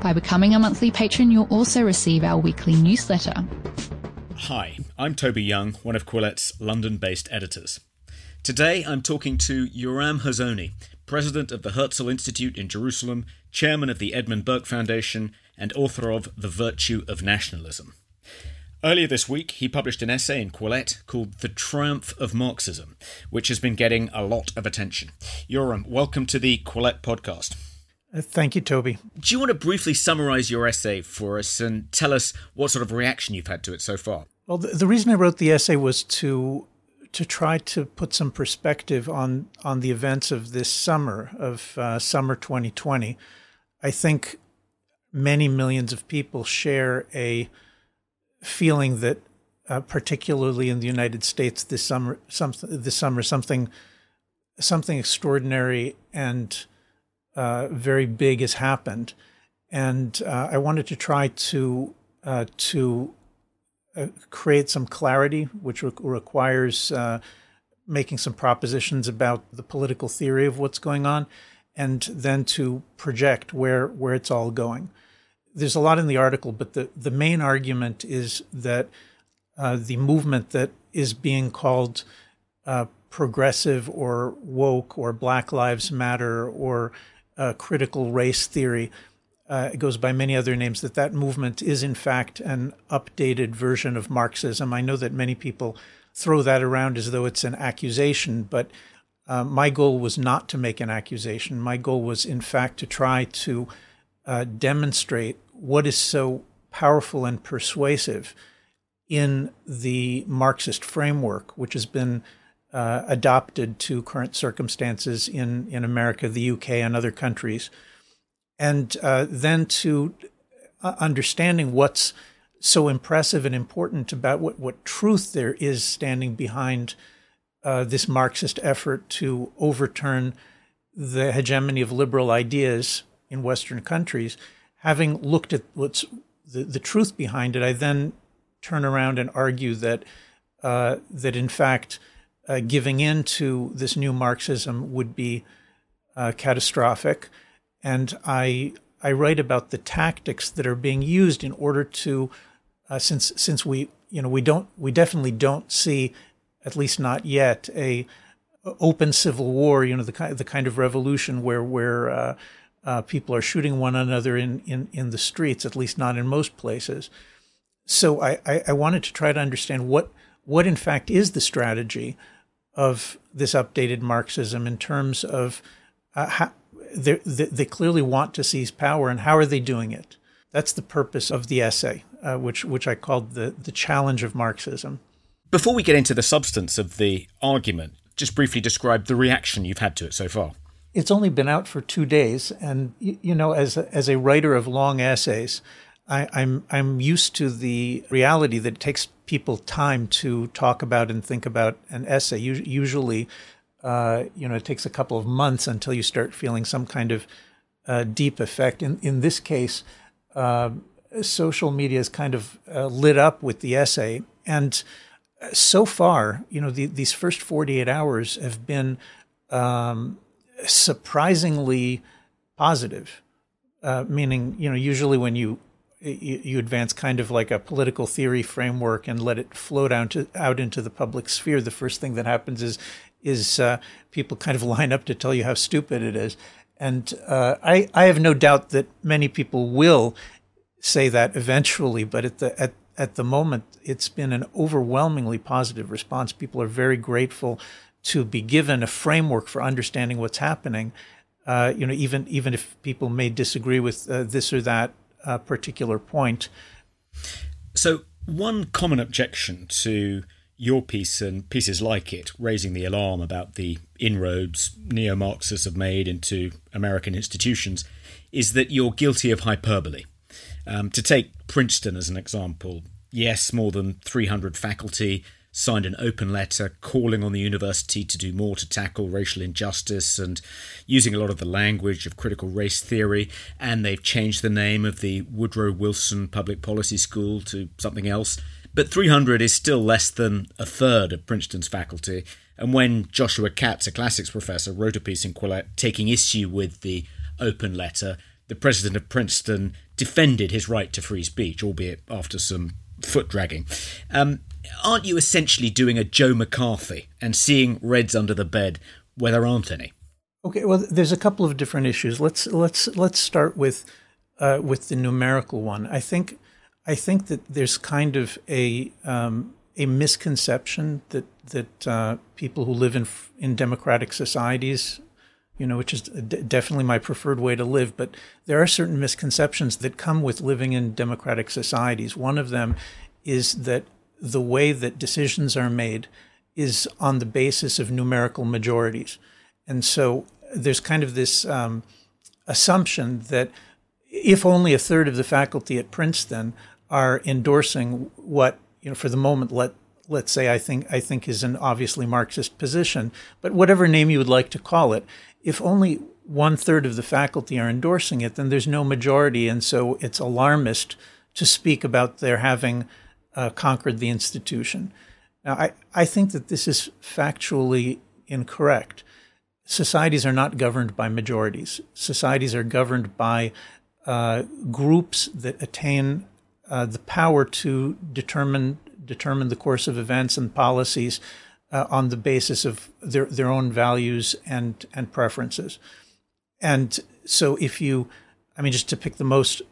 By becoming a monthly patron, you'll also receive our weekly newsletter. Hi, I'm Toby Young, one of Quillette's London-based editors. Today I'm talking to Yoram Hazony, president of the Herzl Institute in Jerusalem, chairman of the Edmund Burke Foundation, and author of The Virtue of Nationalism. Earlier this week, he published an essay in Quillette called The Triumph of Marxism, which has been getting a lot of attention. Yoram, welcome to the Quillette podcast. Thank you, Toby. Do you want to briefly summarize your essay for us and tell us what sort of reaction you've had to it so far? Well, the reason I wrote the essay was to try to put some perspective on the events of this summer, of summer 2020. I think many millions of people share a feeling that, particularly in the United States this summer, something extraordinary and very big has happened. And I wanted to try to create some clarity, which requires making some propositions about the political theory of what's going on, and then to project where it's all going. There's a lot in the article, but the main argument is that the movement that is being called progressive or woke or Black Lives Matter or critical race theory, it goes by many other names, that movement is in fact an updated version of Marxism. I know that many people throw that around as though it's an accusation, but my goal was not to make an accusation. My goal was, in fact, to try to demonstrate what is so powerful and persuasive in the Marxist framework, which has been adopted to current circumstances in America, the UK, and other countries. And then to understanding what's so impressive and important about what truth there is standing behind this Marxist effort to overturn the hegemony of liberal ideas in Western countries. Having looked at what's the truth behind it, I then turn around and argue that that in fact giving in to this new Marxism would be catastrophic, and I write about the tactics that are being used in order to since we definitely don't see, at least not yet, a open civil war, the kind of revolution where people are shooting one another in the streets, at least not in most places. So I wanted to try to understand what in fact is the strategy of this updated Marxism in terms of how they clearly want to seize power, and how are they doing it? That's the purpose of the essay, which I called the Challenge of Marxism. Before we get into the substance of the argument, just briefly describe the reaction you've had to it so far. It's only been out for 2 days, and as a writer of long essays, I'm used to the reality that it takes people time to talk about and think about an essay. Usually, it takes a couple of months until you start feeling some kind of deep effect. In this case, social media is kind of lit up with the essay, and so far, these first 48 hours have been surprisingly positive, meaning, usually when you advance kind of like a political theory framework and let it flow out into the public sphere, the first thing that happens is people kind of line up to tell you how stupid it is. And I have no doubt that many people will say that eventually, but at the moment, it's been an overwhelmingly positive response. People are very grateful to be given a framework for understanding what's happening. Even if people may disagree with this or that particular point. So one common objection to your piece and pieces like it, raising the alarm about the inroads neo-Marxists have made into American institutions, is that you're guilty of hyperbole. To take Princeton as an example, yes, more than 300 faculty signed an open letter calling on the university to do more to tackle racial injustice and using a lot of the language of critical race theory. And they've changed the name of the Woodrow Wilson Public Policy School to something else. But 300 is still less than a third of Princeton's faculty. And when Joshua Katz, a classics professor, wrote a piece in Quillette taking issue with the open letter, the president of Princeton defended his right to free speech, albeit after some foot-dragging. Aren't you essentially doing a Joe McCarthy and seeing reds under the bed where there aren't any? Okay, well, there's a couple of different issues. Let's start with the numerical one. I think that there's kind of a misconception that people who live in democratic societies, you know, which is definitely my preferred way to live, but there are certain misconceptions that come with living in democratic societies. One of them is that the way that decisions are made is on the basis of numerical majorities. And so there's kind of this assumption that if only a third of the faculty at Princeton are endorsing what, you know, for the moment, let's say I think is an obviously Marxist position, but whatever name you would like to call it, if only one third of the faculty are endorsing it, then there's no majority. And so it's alarmist to speak about their having conquered the institution. Now, I think that this is factually incorrect. Societies are not governed by majorities. Societies are governed by groups that attain the power to determine the course of events and policies on the basis of their own values and preferences. And so just to pick the most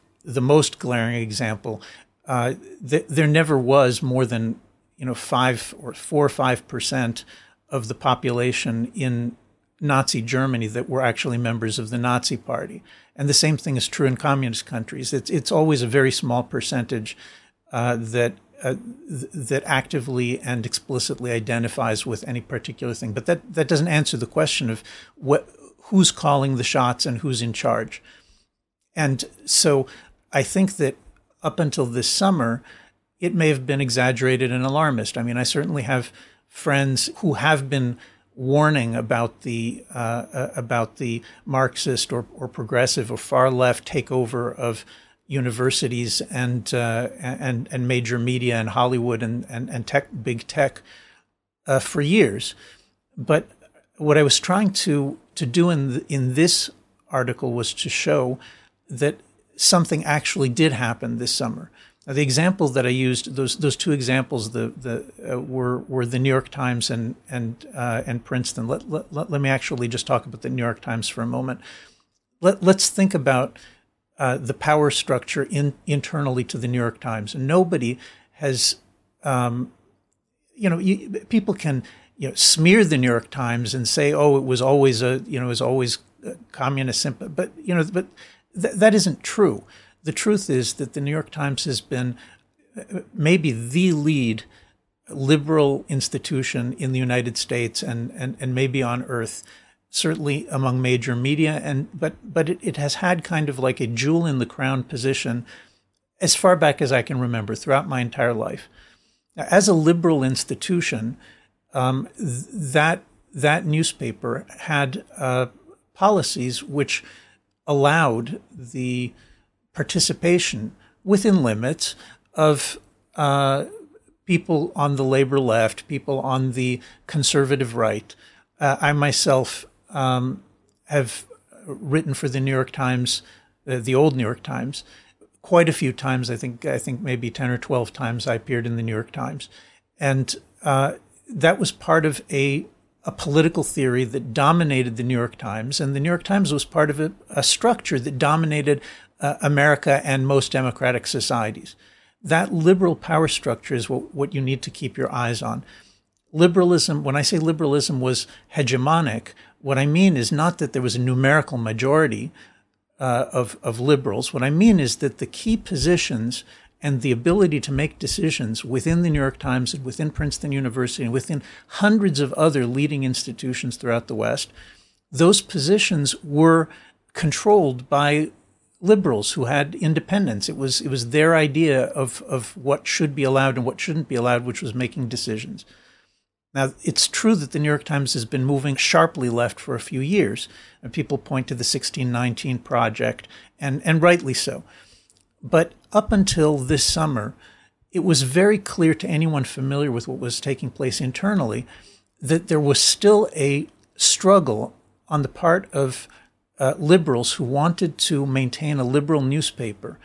glaring example, there never was more than 4 or 5% of the population in Nazi Germany that were actually members of the Nazi Party, and the same thing is true in communist countries. It's always a very small percentage that actively and explicitly identifies with any particular thing. But that doesn't answer the question of who's calling the shots and who's in charge. And so I think that up until this summer, it may have been exaggerated and alarmist. I mean, I certainly have friends who have been warning about the Marxist or progressive or far left takeover of universities and major media and Hollywood and tech, big tech, for years. But what I was trying to do in this article was to show that something actually did happen this summer. Now, the example that I used, those two examples, were the New York Times and Princeton. Let me actually just talk about the New York Times for a moment. Let's think about the power structure internally to the New York Times. Nobody has, people can smear the New York Times and say, oh, it was always communist sympathy, but that isn't true. The truth is that the New York Times has been maybe the lead liberal institution in the United States and maybe on Earth, certainly among major media. But it has had kind of like a jewel in the crown position as far back as I can remember throughout my entire life. Now, as a liberal institution, that newspaper had policies which allowed the participation within limits of people on the labor left, people on the conservative right. I myself have written for the New York Times, the old New York Times, quite a few times. I think maybe 10 or 12 times I appeared in the New York Times. And that was part of a political theory that dominated the New York Times, and the New York Times was part of a structure that dominated America and most democratic societies. That liberal power structure is what you need to keep your eyes on. Liberalism, when I say liberalism was hegemonic, what I mean is not that there was a numerical majority of liberals. What I mean is that the key positions and the ability to make decisions within the New York Times and within Princeton University and within hundreds of other leading institutions throughout the West, those positions were controlled by liberals who had independence. It was their idea of what should be allowed and what shouldn't be allowed, which was making decisions. Now, it's true that the New York Times has been moving sharply left for a few years, and people point to the 1619 Project, and rightly so. But up until this summer, it was very clear to anyone familiar with what was taking place internally that there was still a struggle on the part of liberals who wanted to maintain a liberal newspaper.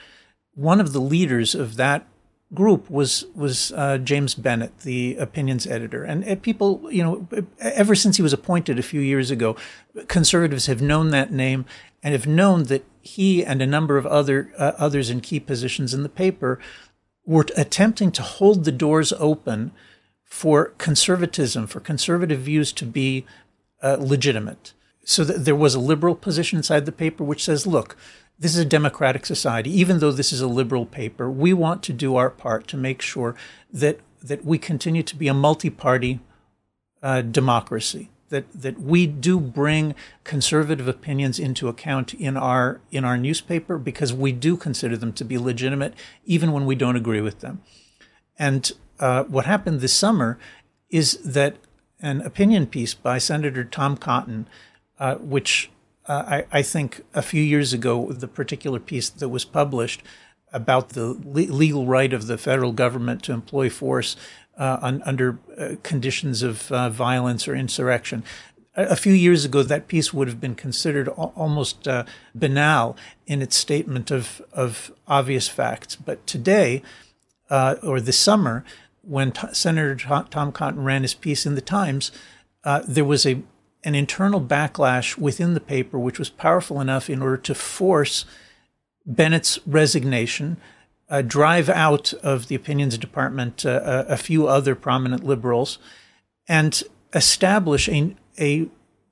One of the leaders of that group was James Bennet, the opinions editor. And people, you know, ever since he was appointed a few years ago, conservatives have known that name and have known that he and a number of others in key positions in the paper were attempting to hold the doors open for conservatism, for conservative views to be legitimate. So there was a liberal position inside the paper which says, look, this is a democratic society. Even though this is a liberal paper, we want to do our part to make sure that we continue to be a multi-party democracy, that we do bring conservative opinions into account in our newspaper because we do consider them to be legitimate, even when we don't agree with them. And what happened this summer is that an opinion piece by Senator Tom Cotton, which I think a few years ago, the particular piece that was published about the legal right of the federal government to employ force under conditions of violence or insurrection. A few years ago, that piece would have been considered almost banal in its statement of obvious facts. But today, or this summer, when Senator Tom Cotton ran his piece in the Times, there was an internal backlash within the paper, which was powerful enough in order to force Bennett's resignation, drive out of the opinions department a few other prominent liberals, and establish a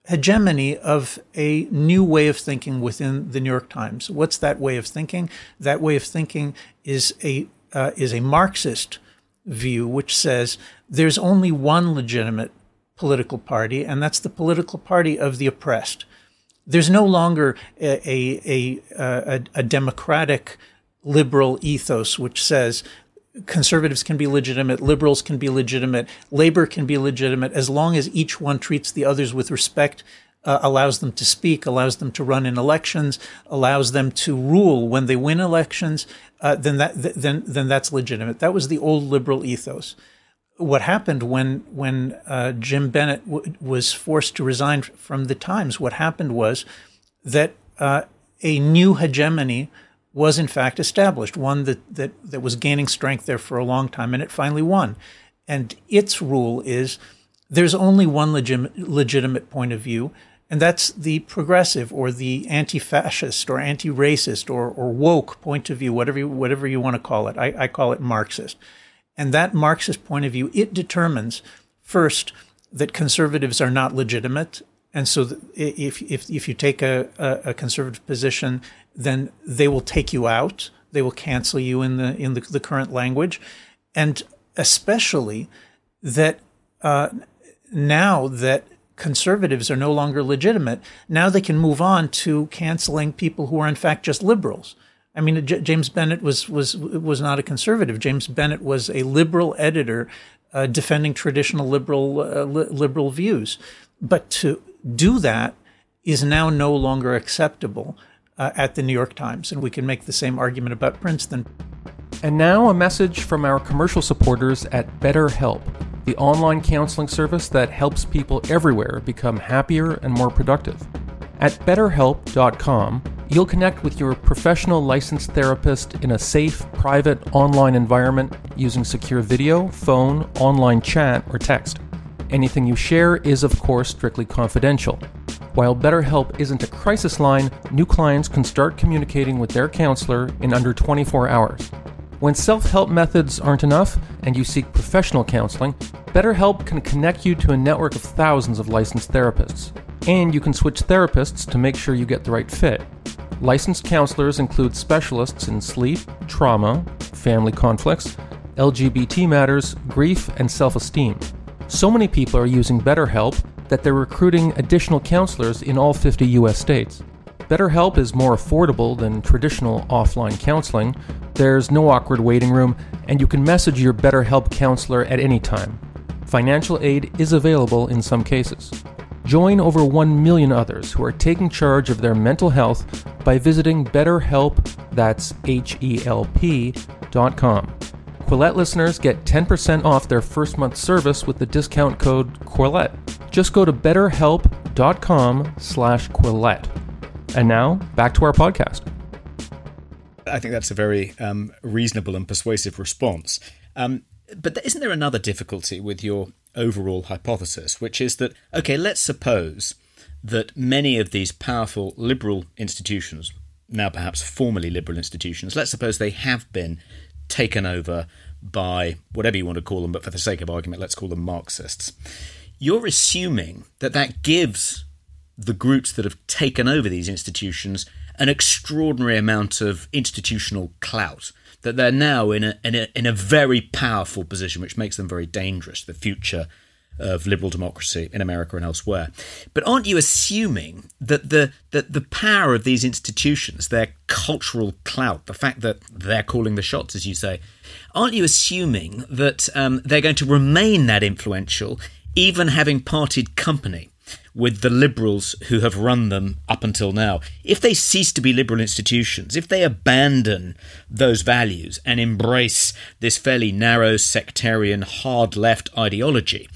hegemony of a new way of thinking within the New York Times. What's that way of thinking? That way of thinking is a Marxist view, which says there's only one legitimate political party, and that's the political party of the oppressed. There's no longer a democratic liberal ethos which says conservatives can be legitimate, liberals can be legitimate, labor can be legitimate, as long as each one treats the others with respect, allows them to speak, allows them to run in elections, allows them to rule when they win elections, then that's legitimate. That was the old liberal ethos. What happened when Jim Bennet was forced to resign from the Times? What happened was that a new hegemony was in fact established, one that was gaining strength there for a long time, and it finally won. And its rule is there's only one legitimate point of view, and that's the progressive or the anti-fascist or anti-racist or woke point of view, whatever you want to call it. I call it Marxist. And that Marxist point of view, it determines, first, that conservatives are not legitimate. And so if you take a conservative position, then they will take you out. They will cancel you in the current language. And especially that now that conservatives are no longer legitimate, now they can move on to canceling people who are in fact just liberals. I mean, James Bennet was not a conservative. James Bennet was a liberal editor defending traditional liberal views. But to do that is now no longer acceptable at the New York Times. And we can make the same argument about Princeton. And now a message from our commercial supporters at BetterHelp, the online counseling service that helps people everywhere become happier and more productive. At BetterHelp.com, you'll connect with your professional licensed therapist in a safe, private, online environment using secure video, phone, online chat, or text. Anything you share is, of course, strictly confidential. While BetterHelp isn't a crisis line, new clients can start communicating with their counselor in under 24 hours. When self-help methods aren't enough and you seek professional counseling, BetterHelp can connect you to a network of thousands of licensed therapists. And you can switch therapists to make sure you get the right fit. Licensed counselors include specialists in sleep, trauma, family conflicts, LGBT matters, grief, and self-esteem. So many people are using BetterHelp that they're recruiting additional counselors in all 50 U.S. states. BetterHelp is more affordable than traditional offline counseling. There's no awkward waiting room, and you can message your BetterHelp counselor at any time. Financial aid is available in some cases. Join over 1 million others who are taking charge of their mental health by visiting BetterHelp, that's HELP.com. Quillette listeners get 10% off their first month service with the discount code Quillette. Just go to betterhelp.com/Quillette. And now, back to our podcast. I think that's a very reasonable and persuasive response. But isn't there another difficulty with your overall hypothesis, which is that, okay, let's suppose that many of these powerful liberal institutions, now perhaps formerly liberal institutions, let's suppose they have been taken over by whatever you want to call them, but for the sake of argument, let's call them Marxists. You're assuming that that gives the groups that have taken over these institutions an extraordinary amount of institutional clout, that they're now in a very powerful position, which makes them very dangerous, the future of liberal democracy in America and elsewhere. But aren't you assuming that the power of these institutions, their cultural clout, the fact that they're calling the shots, as you say, aren't you assuming that they're going to remain that influential, even having parted company with the liberals who have run them up until now? If they cease to be liberal institutions, if they abandon those values and embrace this fairly narrow, sectarian, hard left ideology,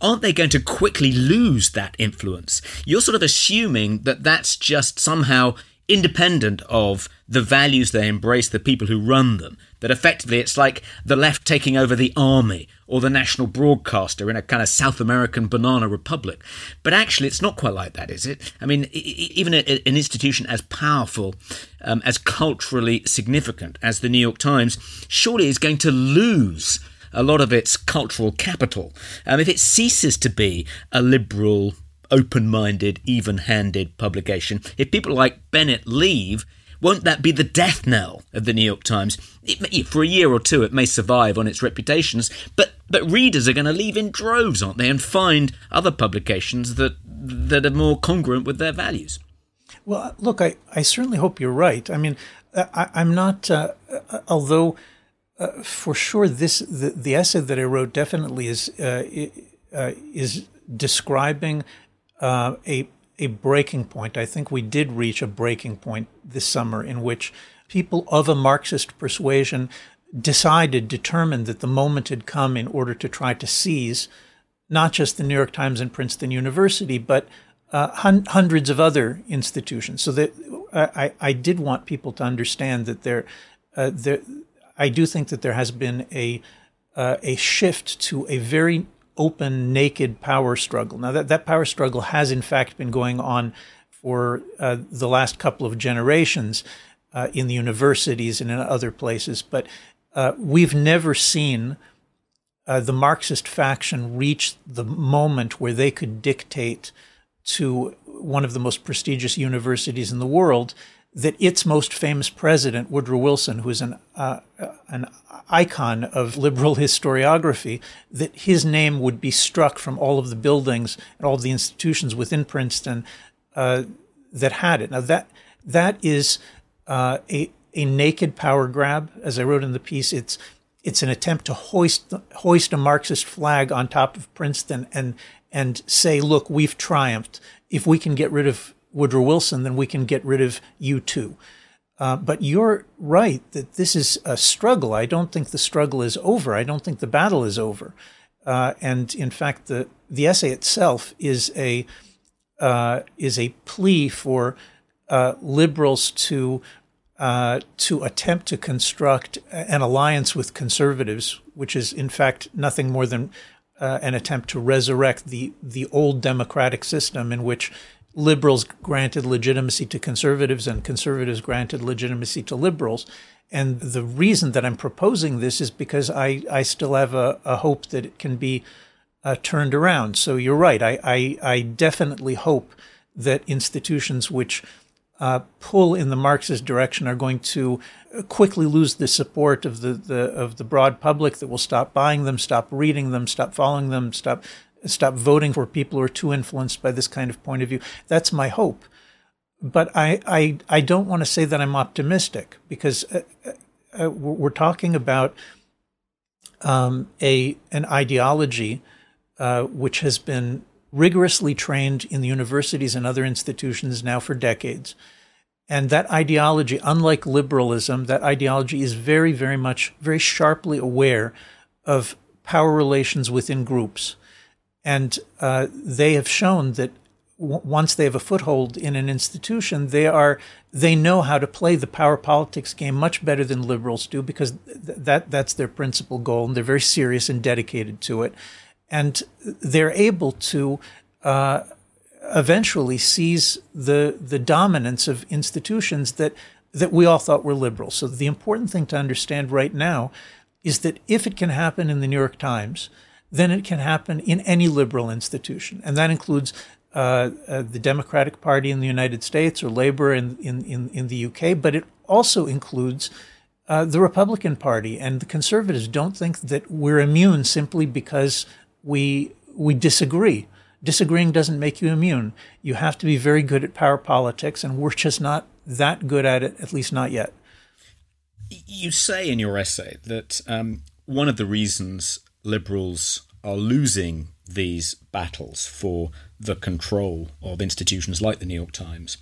aren't they going to quickly lose that influence? You're sort of assuming that that's just somehow independent of the values they embrace, the people who run them, that effectively it's like the left taking over the army or the national broadcaster in a kind of South American banana republic. But actually, it's not quite like that, is it? I mean, even an institution as powerful, as culturally significant as the New York Times, surely is going to lose a lot of its cultural capital. If it ceases to be a liberal, open-minded, even-handed publication, if people like Bennett leave, won't that be the death knell of the New York Times? For a year or two, it may survive on its reputations, but readers are going to leave in droves, aren't they, and find other publications that are more congruent with their values. Well, look, I certainly hope you're right. I mean, I'm not, although for sure the essay that I wrote definitely is describing a breaking point. I think we did reach a breaking point this summer in which people of a Marxist persuasion determined that the moment had come in order to try to seize not just the New York Times and Princeton University, but hundreds of other institutions. So that I did want people to understand that I do think that there has been a shift to a very open, naked power struggle. Now, that power struggle has, in fact, been going on for the last couple of generations in the universities and in other places. But we've never seen the Marxist faction reach the moment where they could dictate to one of the most prestigious universities in the world that its most famous president, Woodrow Wilson, who is an icon of liberal historiography, that his name would be struck from all of the buildings and all of the institutions within Princeton that had it. Now, that is a naked power grab. As I wrote in the piece, it's an attempt to hoist a Marxist flag on top of Princeton and say, look, we've triumphed. If we can get rid of Woodrow Wilson, then we can get rid of you too. But you're right that this is a struggle. I don't think the struggle is over. I don't think the battle is over. And in fact, the essay itself is a plea for liberals to attempt to construct an alliance with conservatives, which is in fact nothing more than an attempt to resurrect the old democratic system in which liberals granted legitimacy to conservatives and conservatives granted legitimacy to liberals. And the reason that I'm proposing this is because I still have a hope that it can be turned around. So you're right. I definitely hope that institutions which pull in the Marxist direction are going to quickly lose the support of the broad public that will stop buying them, stop reading them, stop following them, stop voting for people who are too influenced by this kind of point of view. That's my hope. But I don't want to say that I'm optimistic, because we're talking about an ideology which has been rigorously trained in the universities and other institutions now for decades. And that ideology, unlike liberalism, that ideology is very, very much, very sharply aware of power relations within groups. And they have shown that once they have a foothold in an institution, they know how to play the power politics game much better than liberals do, because that's their principal goal, and they're very serious and dedicated to it. And they're able to eventually seize the dominance of institutions that we all thought were liberal. So the important thing to understand right now is that if it can happen in the New York Times, then it can happen in any liberal institution. And that includes the Democratic Party in the United States, or Labour in the UK, but it also includes the Republican Party. And the conservatives don't think that we're immune simply because we disagree. Disagreeing doesn't make you immune. You have to be very good at power politics, and we're just not that good at it, at least not yet. You say in your essay that one of the reasons liberals are losing these battles for the control of institutions like the New York Times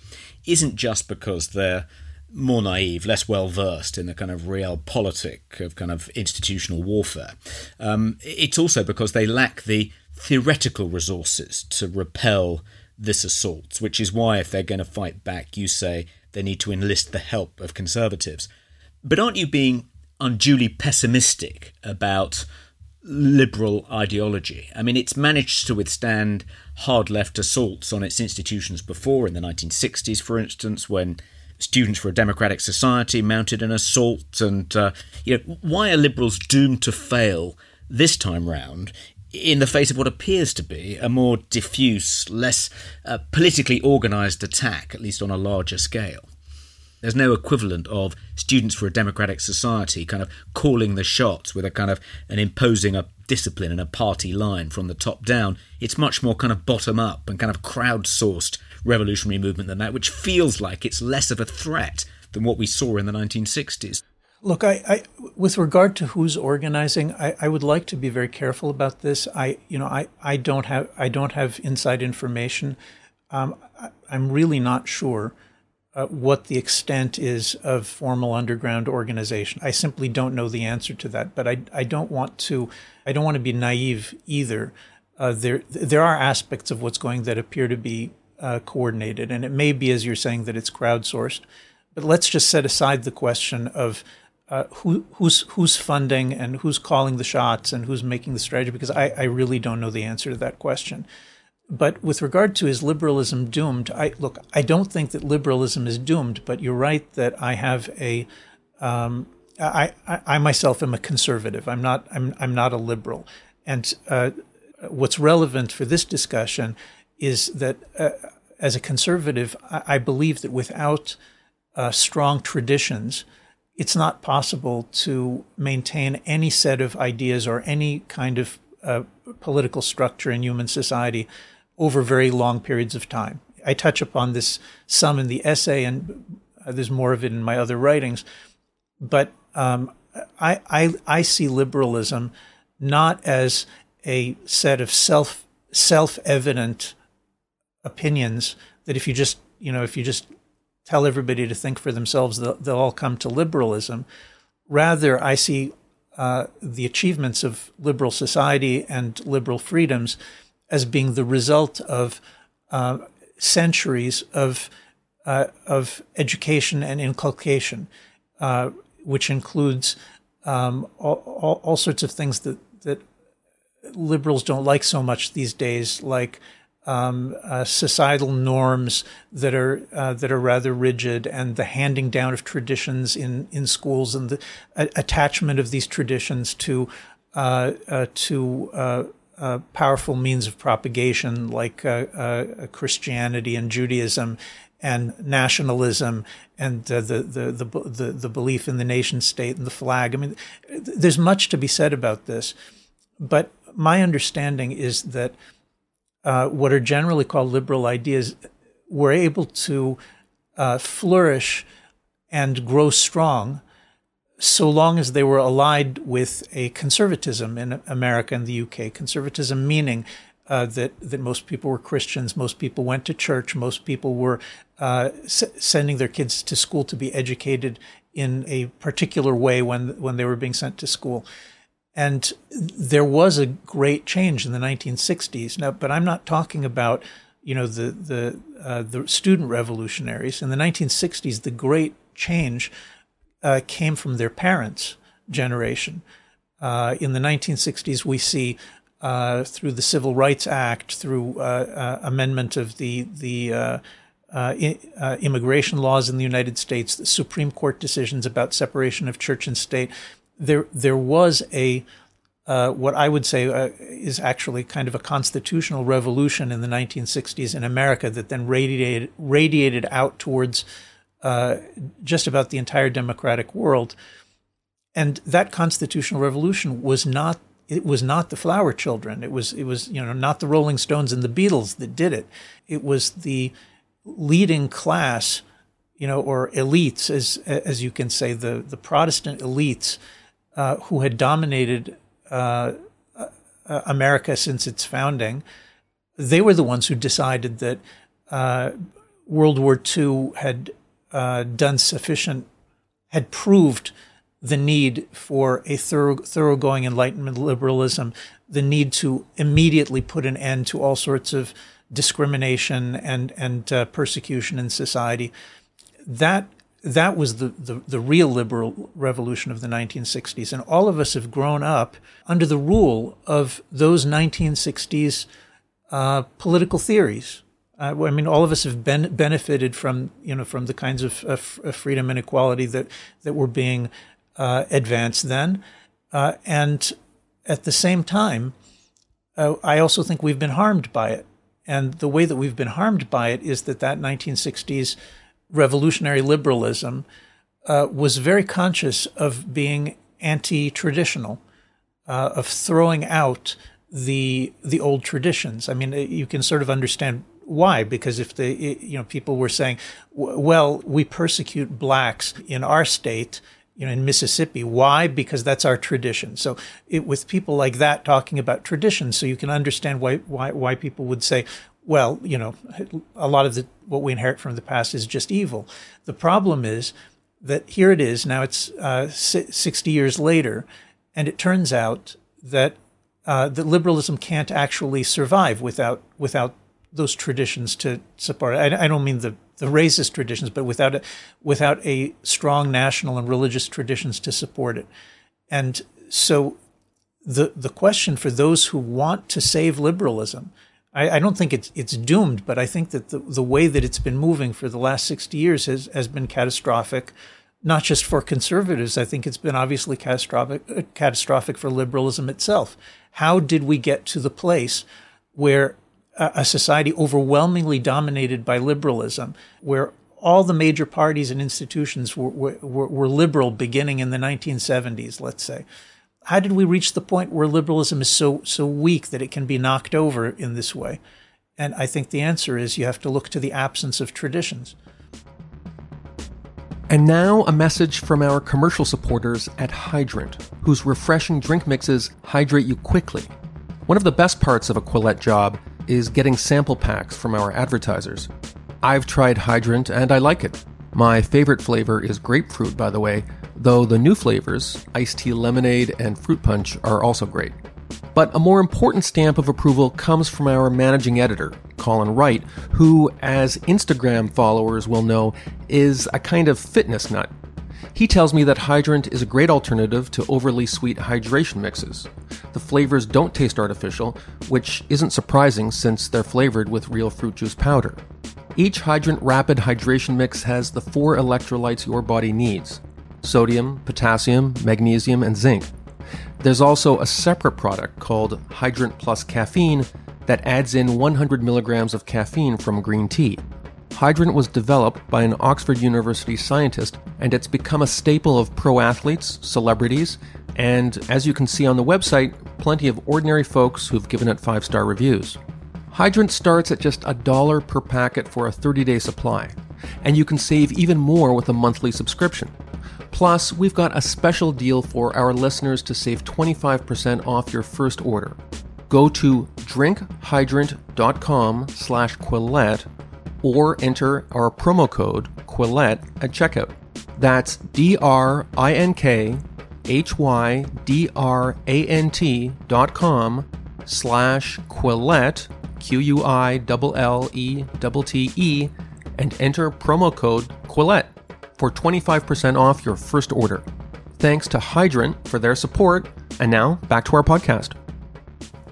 isn't just because they're more naive, less well-versed in the kind of real politic of kind of institutional warfare. It's also because they lack the theoretical resources to repel this assault, which is why if they're going to fight back, you say they need to enlist the help of conservatives. But aren't you being unduly pessimistic about liberal ideology? I mean, it's managed to withstand hard left assaults on its institutions before, in the 1960s, for instance, when Students for a Democratic Society mounted an assault. And why are liberals doomed to fail this time round in the face of what appears to be a more diffuse, less politically organised attack, at least on a larger scale? There's no equivalent of Students for a Democratic Society kind of calling the shots with a kind of an imposing a discipline and a party line from the top down. It's much more kind of bottom up and kind of crowdsourced revolutionary movement than that, which feels like it's less of a threat than what we saw in the 1960s. Look, I with regard to who's organizing, I would like to be very careful about this. I don't have inside information. I'm really not sure what the extent is of formal underground organization. I simply don't know the answer to that, but I don't want to be naive either. There are aspects of what's going that appear to be coordinated, and it may be, as you're saying, that it's crowdsourced. But let's just set aside the question of who's funding and who's calling the shots and who's making the strategy, because I really don't know the answer to that question. But with regard to is liberalism doomed, I don't think that liberalism is doomed, but you're right that I have I myself am a conservative. I'm not a liberal. And what's relevant for this discussion is that as a conservative, I believe that without strong traditions, it's not possible to maintain any set of ideas or any kind of political structure in human society over very long periods of time. I touch upon this some in the essay, and there's more of it in my other writings. But I see liberalism not as a set of self-evident opinions that if you just tell everybody to think for themselves, they'll all come to liberalism. Rather, I see the achievements of liberal society and liberal freedoms as being the result of centuries of education and inculcation, which includes all sorts of things that liberals don't like so much these days, like societal norms that are rather rigid, and the handing down of traditions in schools, and the attachment of these traditions to powerful means of propagation like Christianity and Judaism, and nationalism, and the belief in the nation state and the flag. I mean, there's much to be said about this, but my understanding is that what are generally called liberal ideas were able to flourish and grow strong so long as they were allied with a conservatism in America and the UK. Conservatism meaning that most people were Christians, most people went to church, most people were sending their kids to school to be educated in a particular way when they were being sent to school. And there was a great change in the 1960s. Now, but I'm not talking about, you know, the student revolutionaries. In the 1960s, the great change came from their parents' generation. In the 1960s, we see through the Civil Rights Act, through amendment of the immigration laws in the United States, the Supreme Court decisions about separation of church and state. There was a what I would say is actually kind of a constitutional revolution in the 1960s in America that then radiated out towards just about the entire democratic world. And that constitutional revolution was not the flower children. It was not the Rolling Stones and the Beatles that did it. It was the leading class, or elites, as you can say, the Protestant elites who had dominated America since its founding. They were the ones who decided that World War II had had proved the need for a thoroughgoing Enlightenment liberalism, the need to immediately put an end to all sorts of discrimination and persecution in society. That was the real liberal revolution of the 1960s. And all of us have grown up under the rule of those 1960s political theories. I mean, all of us have benefited from, from the kinds of freedom and equality that were being advanced then. And at the same time, I also think we've been harmed by it. And the way that we've been harmed by it is that 1960s revolutionary liberalism was very conscious of being anti-traditional, of throwing out the old traditions. I mean, you can sort of understand why, because if people were saying, well, we persecute blacks in our state, in Mississippi. Why? Because that's our tradition. So with people like that talking about tradition, so you can understand why people would say, well, a lot of what we inherit from the past is just evil. The problem is that here it is, now it's 60 years later, and it turns out that liberalism can't actually survive without those traditions to support. I don't mean the racist traditions, but without a strong national and religious traditions to support it. And so the question for those who want to save liberalism, I don't think it's doomed, but I think that the way that it's been moving for the last 60 years has been catastrophic, not just for conservatives. I think it's been obviously catastrophic for liberalism itself. How did we get to the place where a society overwhelmingly dominated by liberalism, where all the major parties and institutions were liberal beginning in the 1970s, let's say? How did we reach the point where liberalism is so weak that it can be knocked over in this way? And I think the answer is you have to look to the absence of traditions. And now a message from our commercial supporters at Hydrant, whose refreshing drink mixes hydrate you quickly. One of the best parts of a Quillette job is getting sample packs from our advertisers. I've tried Hydrant and I like it. My favorite flavor is grapefruit, by the way, though the new flavors, iced tea lemonade and fruit punch, are also great. But a more important stamp of approval comes from our managing editor, Colin Wright, who, as Instagram followers will know, is a kind of fitness nut. He tells me that Hydrant is a great alternative to overly sweet hydration mixes. The flavors don't taste artificial, which isn't surprising since they're flavored with real fruit juice powder. Each Hydrant Rapid Hydration Mix has the 4 electrolytes your body needs: sodium, potassium, magnesium, and zinc. There's also a separate product called Hydrant Plus Caffeine that adds in 100 milligrams of caffeine from green tea. Hydrant was developed by an Oxford University scientist, and it's become a staple of pro athletes, celebrities, and, as you can see on the website, plenty of ordinary folks who've given it 5-star reviews. Hydrant starts at just $1 per packet for a 30-day supply, and you can save even more with a monthly subscription. Plus, we've got a special deal for our listeners to save 25% off your first order. Go to drinkhydrant.com/Quillette or enter our promo code Quillette at checkout. That's drinkhydrant.com/Quillette, Quillette, and enter promo code Quillette for 25% off your first order. Thanks to Hydrant for their support. And now, back to our podcast.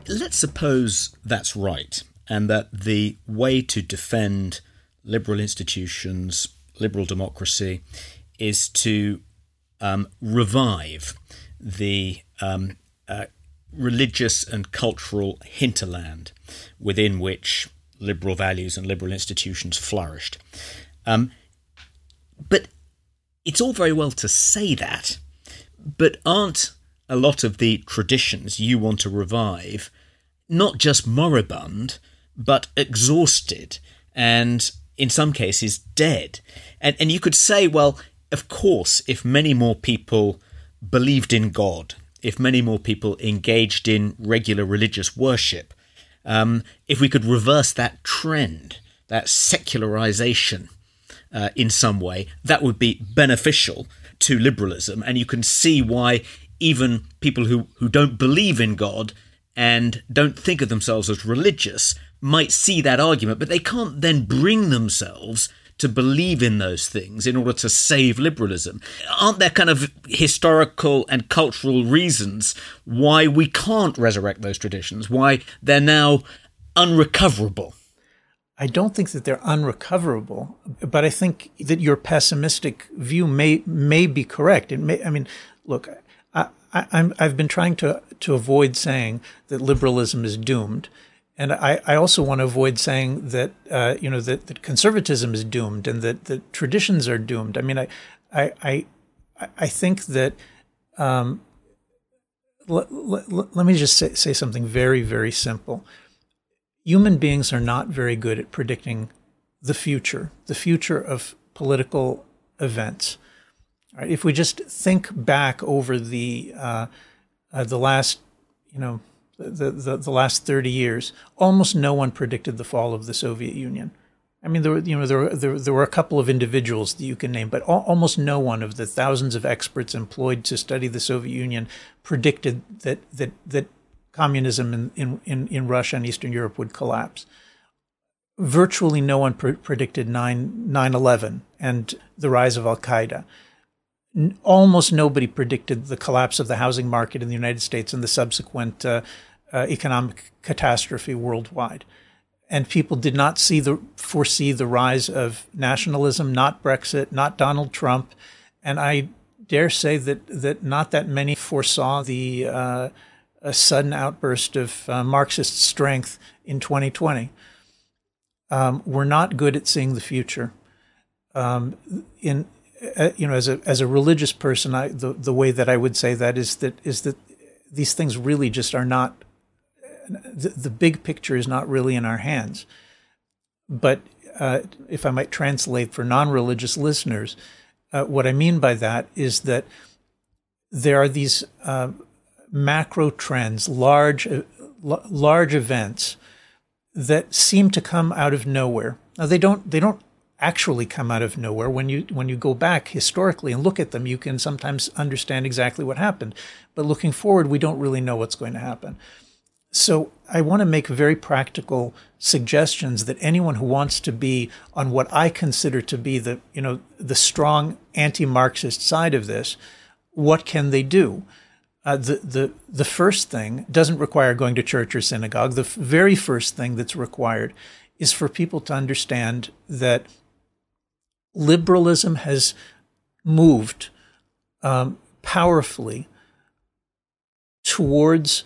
Let's suppose that's right, and that the way to defend liberal institutions, liberal democracy, is to revive the religious and cultural hinterland within which liberal values and liberal institutions flourished. But it's all very well to say that, but aren't a lot of the traditions you want to revive not just moribund, but exhausted and in some cases dead? And you could say, well, of course, if many more people believed in God, if many more people engaged in regular religious worship, if we could reverse that trend, that secularization in some way, that would be beneficial to liberalism. And you can see why even people who don't believe in God and don't think of themselves as religious might see that argument, but they can't then bring themselves to believe in those things in order to save liberalism. Aren't there kind of historical and cultural reasons why we can't resurrect those traditions, why they're now unrecoverable? I don't think that they're unrecoverable, but I think that your pessimistic view may be correct. It may, I mean, look, I've been trying to avoid saying that liberalism is doomed. And I also want to avoid saying that that conservatism is doomed and that traditions are doomed. I mean, I think that let me just say something very, very simple. Human beings are not very good at predicting the future of political events. All right? If we just think back over the last, the last 30 years, almost no one predicted the fall of the Soviet Union. I mean, there were a couple of individuals that you can name, but almost no one of the thousands of experts employed to study the Soviet Union predicted that communism in Russia and Eastern Europe would collapse. Virtually no one predicted 9/11 and the rise of Al-Qaeda. Almost nobody predicted the collapse of the housing market in the United States and the subsequent economic catastrophe worldwide. And people did not foresee the rise of nationalism, not Brexit, not Donald Trump. And I dare say that not that many foresaw the sudden outburst of Marxist strength in 2020. We're not good at seeing the future. As a religious person, the way that I would say that is that these things really just are not. The big picture is not really in our hands. But if I might translate for non-religious listeners, what I mean by that is that there are these macro trends, large events that seem to come out of nowhere. Now they don't actually come out of nowhere. When you go back historically and look at them, you can sometimes understand exactly what happened. But looking forward, we don't really know what's going to happen. So I want to make very practical suggestions that anyone who wants to be on what I consider to be the strong anti-Marxist side of this, what can they do? The first thing doesn't require going to church or synagogue. The very first thing that's required is for people to understand that liberalism has moved powerfully towards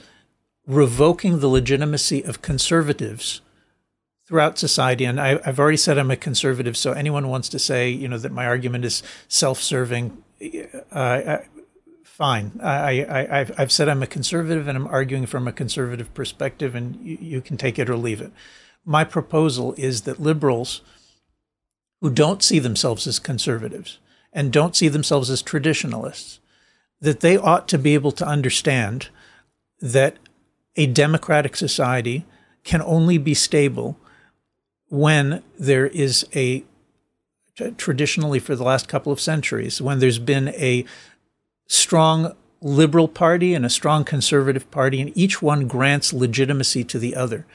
revoking the legitimacy of conservatives throughout society. And I've already said I'm a conservative, so anyone wants to say that my argument is self-serving, fine. I've said I'm a conservative, and I'm arguing from a conservative perspective, and you can take it or leave it. My proposal is that liberals who don't see themselves as conservatives and don't see themselves as traditionalists, that they ought to be able to understand that a democratic society can only be stable when there is a, traditionally for the last couple of centuries, when there's been a strong liberal party and a strong conservative party, and each one grants legitimacy to the other.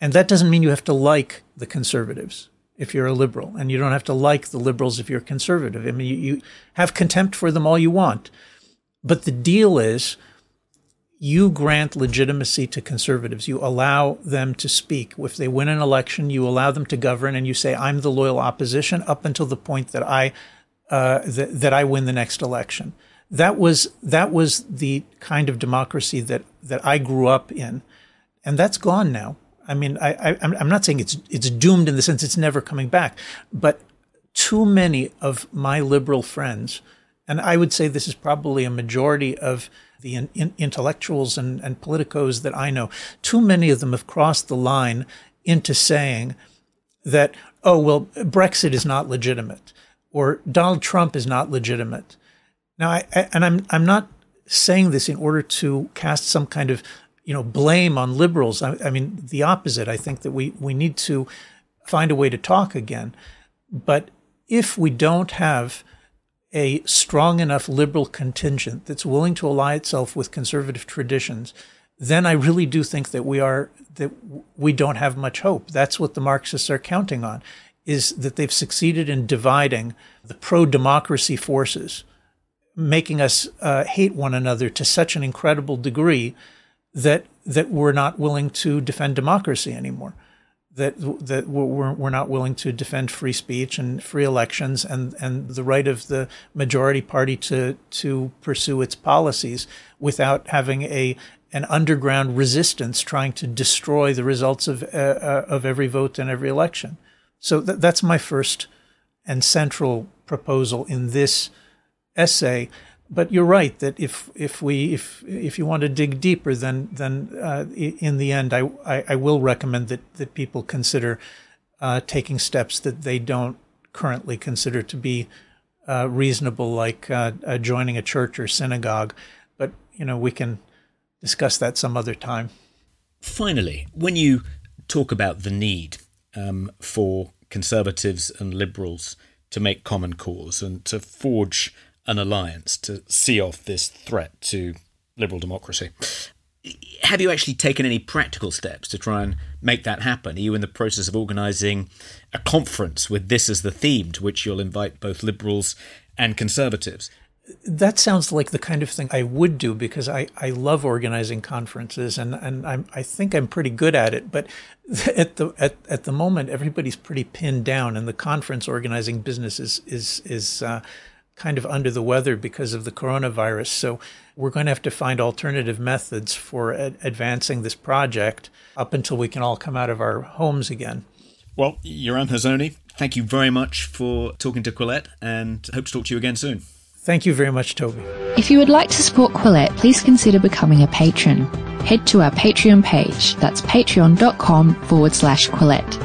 And that doesn't mean you have to like the conservatives if you're a liberal, and you don't have to like the liberals if you're conservative. I mean, you have contempt for them all you want. But the deal is you grant legitimacy to conservatives. You allow them to speak. If they win an election, you allow them to govern, and you say, I'm the loyal opposition up until the point that I win the next election. That was the kind of democracy that I grew up in, and that's gone now. I mean, I'm not saying it's doomed in the sense it's never coming back, but too many of my liberal friends, and I would say this is probably a majority of the intellectuals and politicos that I know, too many of them have crossed the line into saying that, oh, well, Brexit is not legitimate, or Donald Trump is not legitimate. Now, I'm not saying this in order to cast some kind of blame on liberals. I mean, the opposite. I think that we need to find a way to talk again. But if we don't have a strong enough liberal contingent that's willing to ally itself with conservative traditions, then I really do think that we don't have much hope. That's what the Marxists are counting on, is that they've succeeded in dividing the pro-democracy forces, making us hate one another to such an incredible degree that we're not willing to defend democracy anymore, that we're not willing to defend free speech and free elections and the right of the majority party to pursue its policies without having an underground resistance trying to destroy the results of every vote and every election. So that's my first and central proposal in this essay. But you're right that if you want to dig deeper, then in the end, I will recommend that people consider taking steps that they don't currently consider to be reasonable, like joining a church or synagogue. But we can discuss that some other time. Finally, when you talk about the need for conservatives and liberals to make common cause and to forge an alliance to see off this threat to liberal democracy, have you actually taken any practical steps to try and make that happen? Are you in the process of organising a conference with this as the theme, to which you'll invite both liberals and conservatives? That sounds like the kind of thing I would do, because I love organising conferences, and I think I'm pretty good at it. But at the moment, everybody's pretty pinned down, and the conference organising business is kind of under the weather because of the coronavirus. So we're going to have to find alternative methods for advancing this project up until we can all come out of our homes again. Well, Yoram Hazony, thank you very much for talking to Quillette, and hope to talk to you again soon. Thank you very much, Toby. If you would like to support Quillette, please consider becoming a patron. Head to our Patreon page. That's patreon.com/Quillette.